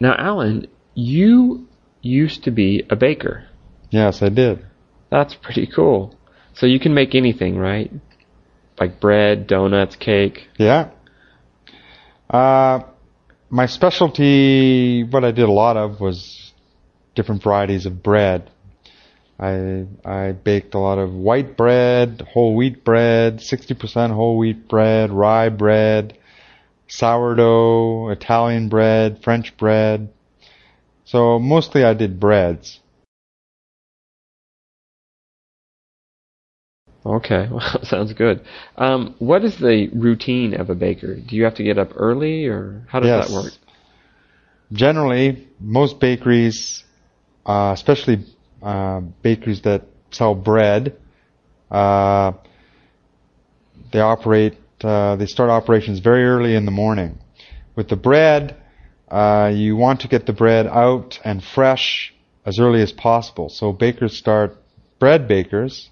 Now, Alan, you used to be a baker. Yes, I did. That's pretty cool. So you can make anything, right? Like bread, donuts, cake. Yeah. My specialty, what I did a lot of, was different varieties of bread. I baked a lot of white bread, whole wheat bread, 60% whole wheat bread, rye bread, sourdough, Italian bread, French bread. So mostly I did breads. Okay, well, sounds good. What is the routine of a baker? Do you have to get up early, or how does that work? Generally, most bakeries, especially bakeries that sell bread, they start operations very early in the morning. With the bread, you want to get the bread out and fresh as early as possible. So bread bakers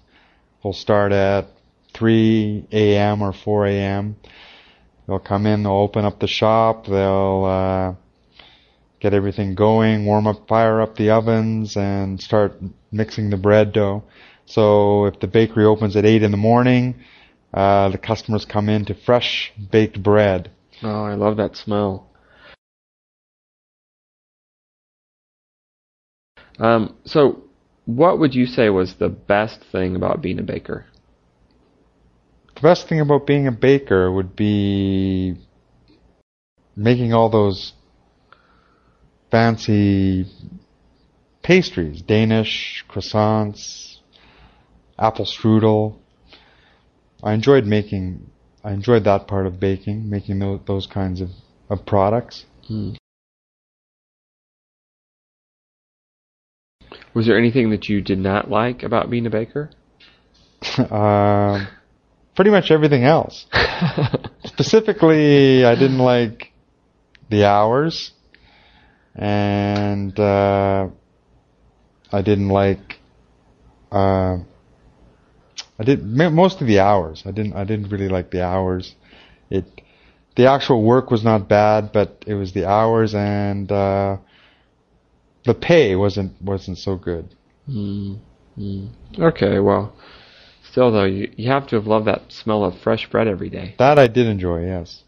will start at 3 a.m. or 4 a.m. They'll come in, they'll open up the shop, they'll get everything going, fire up the ovens, and start mixing the bread dough. So if the bakery opens at 8 in the morning, the customers come in to fresh baked bread. Oh, I love that smell. So what would you say was the best thing about being a baker? The best thing about being a baker would be making all those fancy pastries, Danish, croissants, apple strudel. I enjoyed that part of baking, making those kinds of products. Mm. Was there anything that you did not like about being a baker? Pretty much everything else. Specifically, I didn't like the hours, and mostly the hours. I didn't really like the hours. The actual work was not bad, but it was the hours and the pay wasn't so good. Mm-hmm. Okay, well, still though, you have to have loved that smell of fresh bread every day. That I did enjoy, yes.